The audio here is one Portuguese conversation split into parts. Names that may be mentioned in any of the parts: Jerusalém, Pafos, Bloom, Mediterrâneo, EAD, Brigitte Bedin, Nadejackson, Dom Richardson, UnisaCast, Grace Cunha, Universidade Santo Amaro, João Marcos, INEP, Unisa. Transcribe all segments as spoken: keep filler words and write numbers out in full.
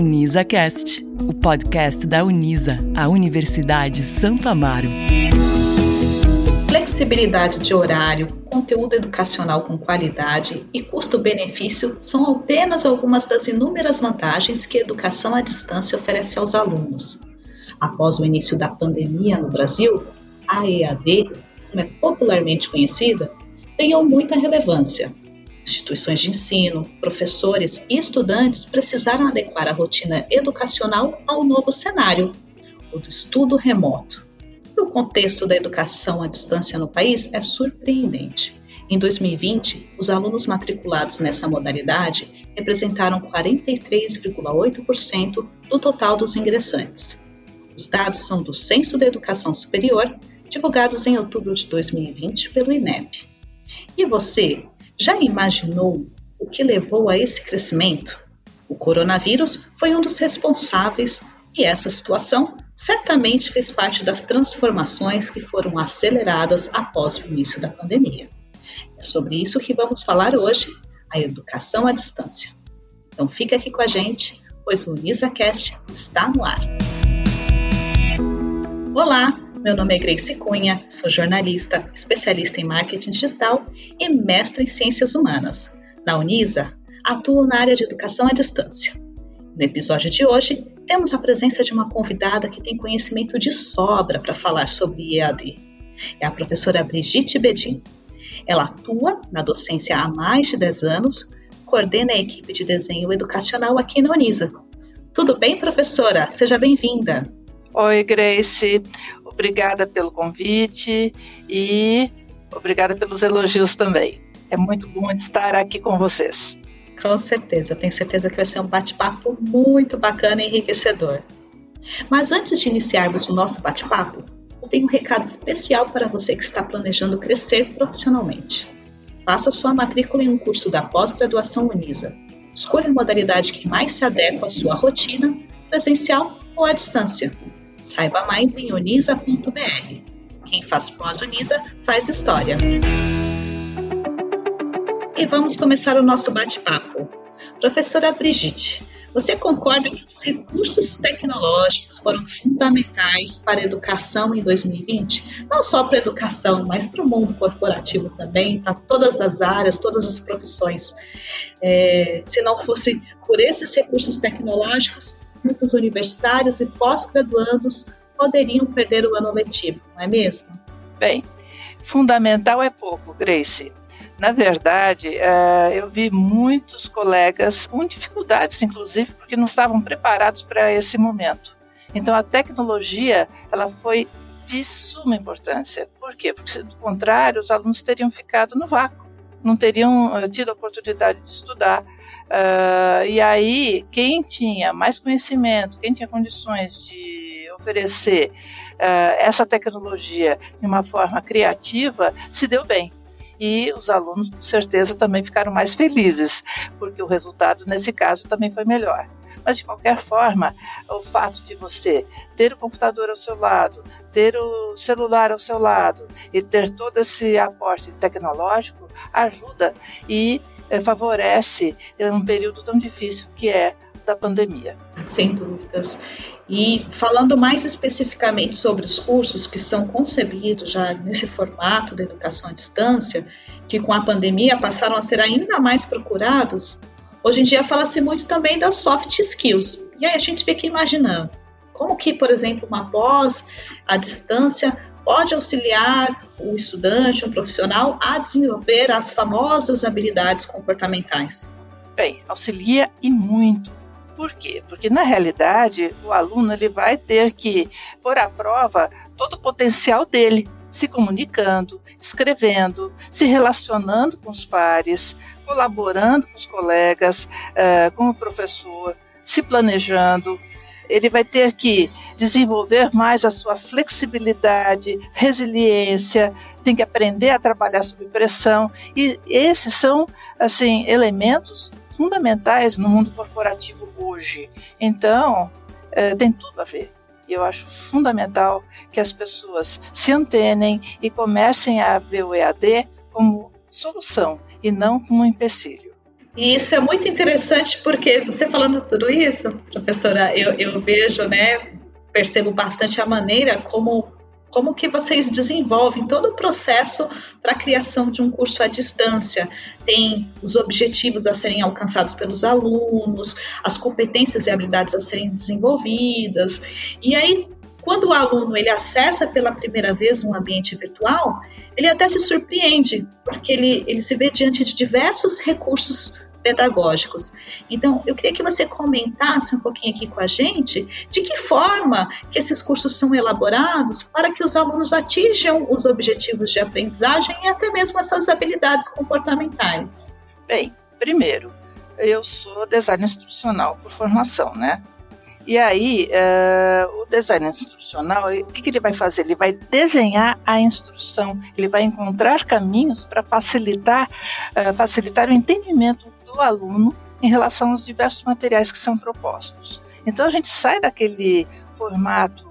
UnisaCast, o podcast da Unisa, a Universidade Santo Amaro. Flexibilidade de horário, conteúdo educacional com qualidade e custo-benefício são apenas algumas das inúmeras vantagens que a educação à distância oferece aos alunos. Após o início da pandemia no Brasil, a E A D, como é popularmente conhecida, ganhou muita relevância. Instituições de ensino, professores e estudantes precisaram adequar a rotina educacional ao novo cenário, o do estudo remoto. O contexto da educação à distância no país é surpreendente. Em dois mil e vinte, os alunos matriculados nessa modalidade representaram quarenta e três vírgula oito por cento do total dos ingressantes. Os dados são do Censo da Educação Superior, divulgados em outubro de dois mil e vinte pelo I N E P. E você, já imaginou o que levou a esse crescimento? O coronavírus foi um dos responsáveis e essa situação certamente fez parte das transformações que foram aceleradas após o início da pandemia. É sobre isso que vamos falar hoje, a educação à distância. Então fica aqui com a gente, pois o UnisaCast está no ar. Olá! Meu nome é Grace Cunha, sou jornalista, especialista em marketing digital e mestre em ciências humanas. Na Unisa, atuo na área de educação à distância. No episódio de hoje, temos a presença de uma convidada que tem conhecimento de sobra para falar sobre E A D. É a professora Brigitte Bedin. Ela atua na docência há mais de dez anos, coordena a equipe de desenho educacional aqui na Unisa. Tudo bem, professora? Seja bem-vinda! Oi, Grace. Obrigada pelo convite e obrigada pelos elogios também. É muito bom estar aqui com vocês. Com certeza, tenho certeza que vai ser um bate-papo muito bacana e enriquecedor. Mas antes de iniciarmos o nosso bate-papo, eu tenho um recado especial para você que está planejando crescer profissionalmente. Faça sua matrícula em um curso da pós-graduação Unisa. Escolha a modalidade que mais se adequa à sua rotina, presencial ou à distância. Saiba mais em unisa ponto b r. Quem faz pós-Unisa faz história. E vamos começar o nosso bate-papo. Professora Brigitte, você concorda que os recursos tecnológicos foram fundamentais para a educação em dois mil e vinte? Não só para a educação, mas para o mundo corporativo também, para todas as áreas, todas as profissões. É, se não fosse por esses recursos tecnológicos, muitos universitários e pós-graduandos poderiam perder o ano letivo, não é mesmo? Bem, fundamental é pouco, Grace. Na verdade, eu vi muitos colegas com dificuldades, inclusive, porque não estavam preparados para esse momento. Então, a tecnologia ela foi de suma importância. Por quê? Porque, do contrário, os alunos teriam ficado no vácuo, não teriam tido a oportunidade de estudar. Uh, e aí, quem tinha mais conhecimento, quem tinha condições de oferecer uh, essa tecnologia de uma forma criativa, se deu bem. E os alunos, com certeza, também ficaram mais felizes, porque o resultado, nesse caso, também foi melhor. Mas, de qualquer forma, o fato de você ter o computador ao seu lado, ter o celular ao seu lado e ter todo esse aporte tecnológico ajuda e favorece um período tão difícil que é da pandemia. Sem dúvidas. E falando mais especificamente sobre os cursos que são concebidos já nesse formato da educação à distância, que com a pandemia passaram a ser ainda mais procurados, hoje em dia fala-se muito também das soft skills. E aí a gente fica imaginando como que, por exemplo, uma pós à distância pode auxiliar o estudante, um profissional, a desenvolver as famosas habilidades comportamentais? Bem, auxilia e muito. Por quê? Porque, na realidade, o aluno ele vai ter que pôr à prova todo o potencial dele, se comunicando, escrevendo, se relacionando com os pares, colaborando com os colegas, com o professor, se planejando. Ele vai ter que desenvolver mais a sua flexibilidade, resiliência, tem que aprender a trabalhar sob pressão. E esses são, assim, elementos fundamentais no mundo corporativo hoje. Então, é, tem tudo a ver. E eu acho fundamental que as pessoas se antenem e comecem a ver o E A D como solução e não como um empecilho. E isso é muito interessante porque você falando tudo isso, professora, eu, eu vejo, né, percebo bastante a maneira como, como que vocês desenvolvem todo o processo para a criação de um curso à distância. Tem os objetivos a serem alcançados pelos alunos, as competências e habilidades a serem desenvolvidas. E aí, quando o aluno ele acessa pela primeira vez um ambiente virtual, ele até se surpreende, porque ele, ele se vê diante de diversos recursos pedagógicos. Então, eu queria que você comentasse um pouquinho aqui com a gente de que forma que esses cursos são elaborados para que os alunos atinjam os objetivos de aprendizagem e até mesmo essas habilidades comportamentais. Bem, primeiro, eu sou designer instrucional por formação, né? E aí, uh, o design instrucional, o que, que ele vai fazer? Ele vai desenhar a instrução, ele vai encontrar caminhos para facilitar, uh, facilitar o entendimento do aluno em relação aos diversos materiais que são propostos. Então, a gente sai daquele formato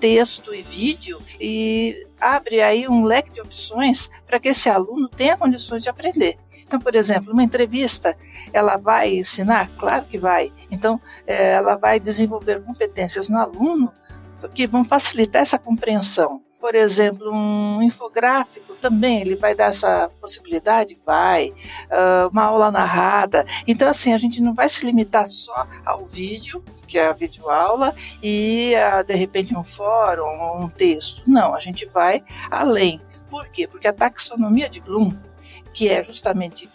texto e vídeo e abre aí um leque de opções para que esse aluno tenha condições de aprender. Então, por exemplo, uma entrevista, ela vai ensinar? Claro que vai. Então, ela vai desenvolver competências no aluno que vão facilitar essa compreensão. Por exemplo, um infográfico também, ele vai dar essa possibilidade? Vai. Uma aula narrada. Então, assim, a gente não vai se limitar só ao vídeo, que é a videoaula, e, a, de repente, um fórum, um texto. Não, a gente vai além. Por quê? Porque a taxonomia de Bloom, que é justamente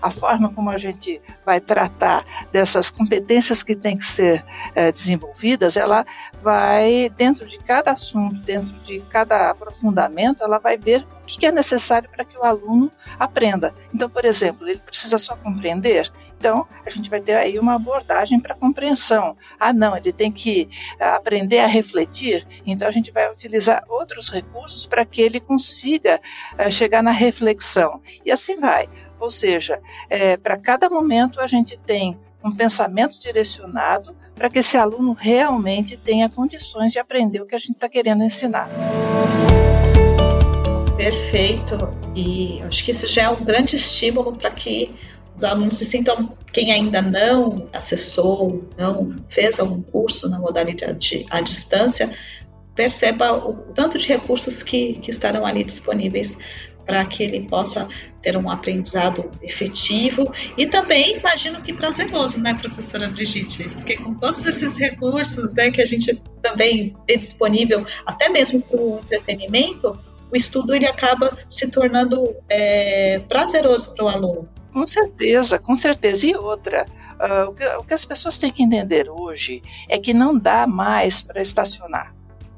a forma como a gente vai tratar dessas competências que têm que ser é, desenvolvidas, ela vai, dentro de cada assunto, dentro de cada aprofundamento, ela vai ver o que é necessário para que o aluno aprenda. Então, por exemplo, ele precisa só compreender? Então, a gente vai ter aí uma abordagem para compreensão. Ah, não, ele tem que aprender a refletir, então a gente vai utilizar outros recursos para que ele consiga uh, chegar na reflexão. E assim vai. Ou seja, é, para cada momento a gente tem um pensamento direcionado para que esse aluno realmente tenha condições de aprender o que a gente está querendo ensinar. Perfeito. E acho que isso já é um grande estímulo para que os alunos se sintam, quem ainda não acessou, não fez algum curso na modalidade à distância, perceba o tanto de recursos que, que estarão ali disponíveis para que ele possa ter um aprendizado efetivo e também, imagino que prazeroso, né, professora Brigitte? Porque com todos esses recursos, né, que a gente também tem disponível, até mesmo para o entretenimento, o estudo ele acaba se tornando é, prazeroso para o aluno. Com certeza, com certeza. E outra, uh, o, que, o que as pessoas têm que entender hoje é que não dá mais para estacionar.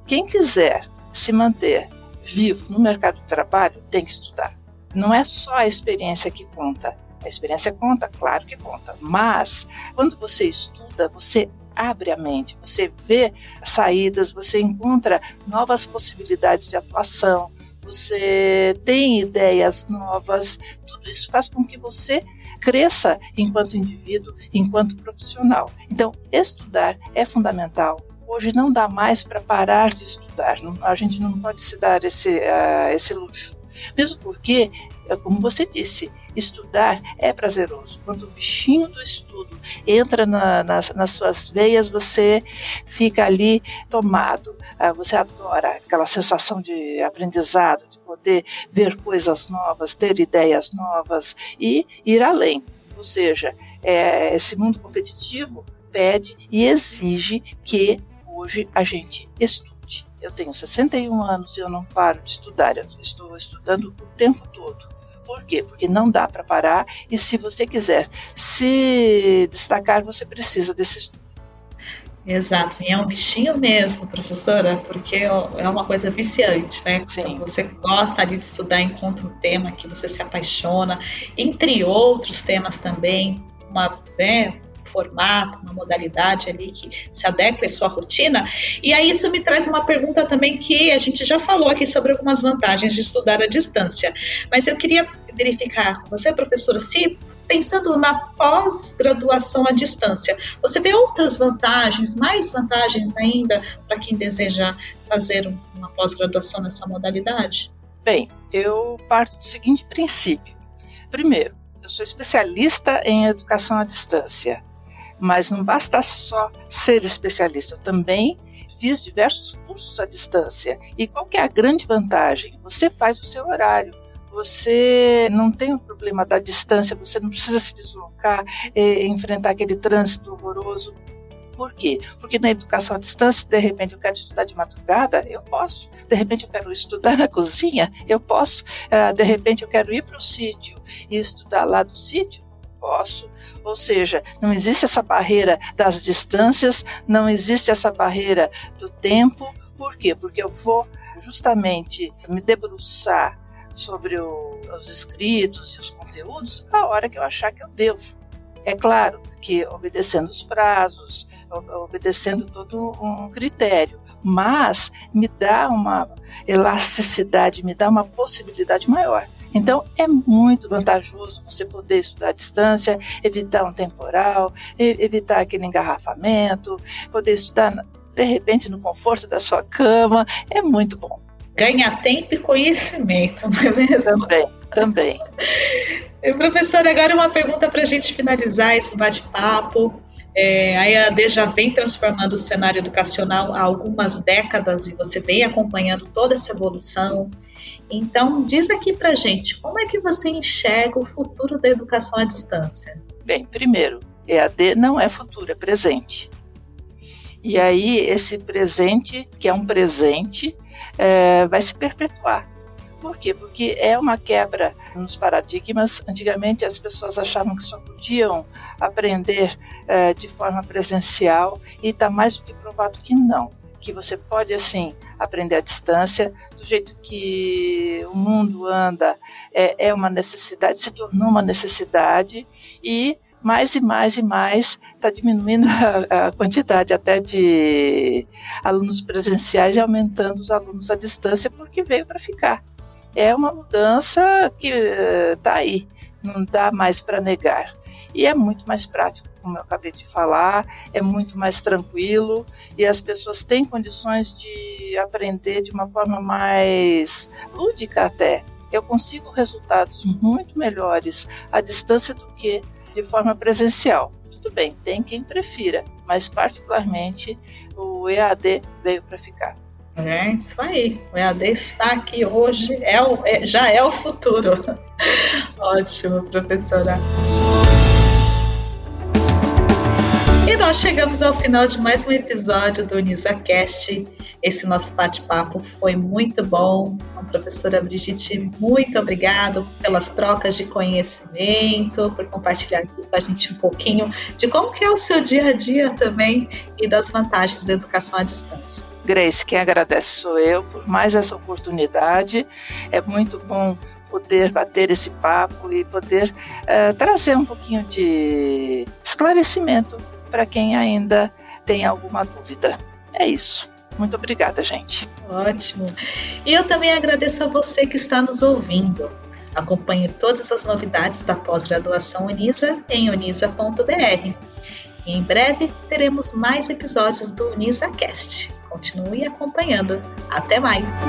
Quem quiser se manter vivo no mercado de trabalho tem que estudar. Não é só a experiência que conta. A experiência conta, claro que conta, mas quando você estuda, você abre a mente, você vê saídas, você encontra novas possibilidades de atuação, você tem ideias novas, tudo isso faz com que você cresça enquanto indivíduo, enquanto profissional. Então, estudar é fundamental. Hoje não dá mais para parar de estudar, a gente não pode se dar esse, uh, esse luxo. Mesmo porque, como você disse, estudar é prazeroso. Quando o bichinho do estudo entra na, nas, nas suas veias, você fica ali tomado. Você adora aquela sensação de aprendizado, de poder ver coisas novas, ter ideias novas e ir além. Ou seja, é, esse mundo competitivo pede e exige que hoje a gente estude. Eu tenho sessenta e um anos e eu não paro de estudar, eu estou estudando o tempo todo. Por quê? Porque não dá para parar e se você quiser se destacar, você precisa desse estudo. Exato, e é um bichinho mesmo, professora, porque é uma coisa viciante, né? Sim. Você gosta ali de estudar, encontra um tema que você se apaixona, entre outros temas também, uma... né? formato, uma modalidade ali que se adequa à sua rotina. E aí isso me traz uma pergunta também que a gente já falou aqui sobre algumas vantagens de estudar à distância. Mas eu queria verificar com você, professora, se pensando na pós-graduação à distância, você vê outras vantagens, mais vantagens ainda para quem deseja fazer uma pós-graduação nessa modalidade? Bem, eu parto do seguinte princípio. Primeiro, Eu sou especialista em educação à distância, mas não basta só ser especialista, eu também fiz diversos cursos à distância. E qual que é a grande vantagem? Você faz o seu horário, você não tem o problema da distância, você não precisa se deslocar, eh, enfrentar aquele trânsito horroroso. Por quê? Porque na educação à distância, de repente eu quero estudar de madrugada, eu posso. De repente eu quero estudar na cozinha, eu posso. De repente eu quero ir para o sítio e estudar lá do sítio, eu posso. Ou seja, não existe essa barreira das distâncias, não existe essa barreira do tempo. Por quê? Porque eu vou justamente me debruçar sobre o, os escritos e os conteúdos a hora que eu achar que eu devo. É claro que obedecendo os prazos, obedecendo todo um critério, mas me dá uma elasticidade, me dá uma possibilidade maior. Então é muito vantajoso você poder estudar à distância, evitar um temporal, evitar aquele engarrafamento, poder estudar de repente no conforto da sua cama, é muito bom. Ganha tempo e conhecimento, não é mesmo? Também, também. Professora, agora uma pergunta para a gente finalizar esse bate-papo. É, a E A D já vem transformando o cenário educacional há algumas décadas e você vem acompanhando toda essa evolução. Então, diz aqui para a gente, como é que você enxerga o futuro da educação à distância? Bem, primeiro, E A D não é futuro, é presente. E aí, esse presente, que é um presente, é, vai se perpetuar. Por quê? Porque é uma quebra nos paradigmas. Antigamente as pessoas achavam que só podiam aprender eh, de forma presencial e está mais do que provado que não, que você pode assim aprender à distância. Do jeito que o mundo anda é, é uma necessidade, se tornou uma necessidade e mais e mais e mais está diminuindo a, a quantidade até de alunos presenciais e aumentando os alunos à distância porque veio para ficar. É uma mudança que está uh, aí, não dá mais para negar. E é muito mais prático, como eu acabei de falar, é muito mais tranquilo e as pessoas têm condições de aprender de uma forma mais lúdica até. Eu consigo resultados muito melhores à distância do que de forma presencial. Tudo bem, tem quem prefira, mas particularmente o E A D veio para ficar. É isso aí, o E A D está aqui hoje, é o, é, já é o futuro. Ótimo, professora. E nós chegamos ao final de mais um episódio do UnisaCast. Esse nosso bate-papo foi muito bom. A professora Brigitte, muito obrigada pelas trocas de conhecimento, por compartilhar aqui com a gente um pouquinho de como que é o seu dia a dia também e das vantagens da educação à distância. Grace, quem agradece sou eu por mais essa oportunidade. É muito bom poder bater esse papo e poder uh, trazer um pouquinho de esclarecimento para quem ainda tem alguma dúvida. É isso. Muito obrigada, gente. Ótimo. E eu também agradeço a você que está nos ouvindo. Acompanhe todas as novidades da pós-graduação Unisa em unisa ponto b r. Em breve, teremos mais episódios do UnisaCast. Continue acompanhando. Até mais!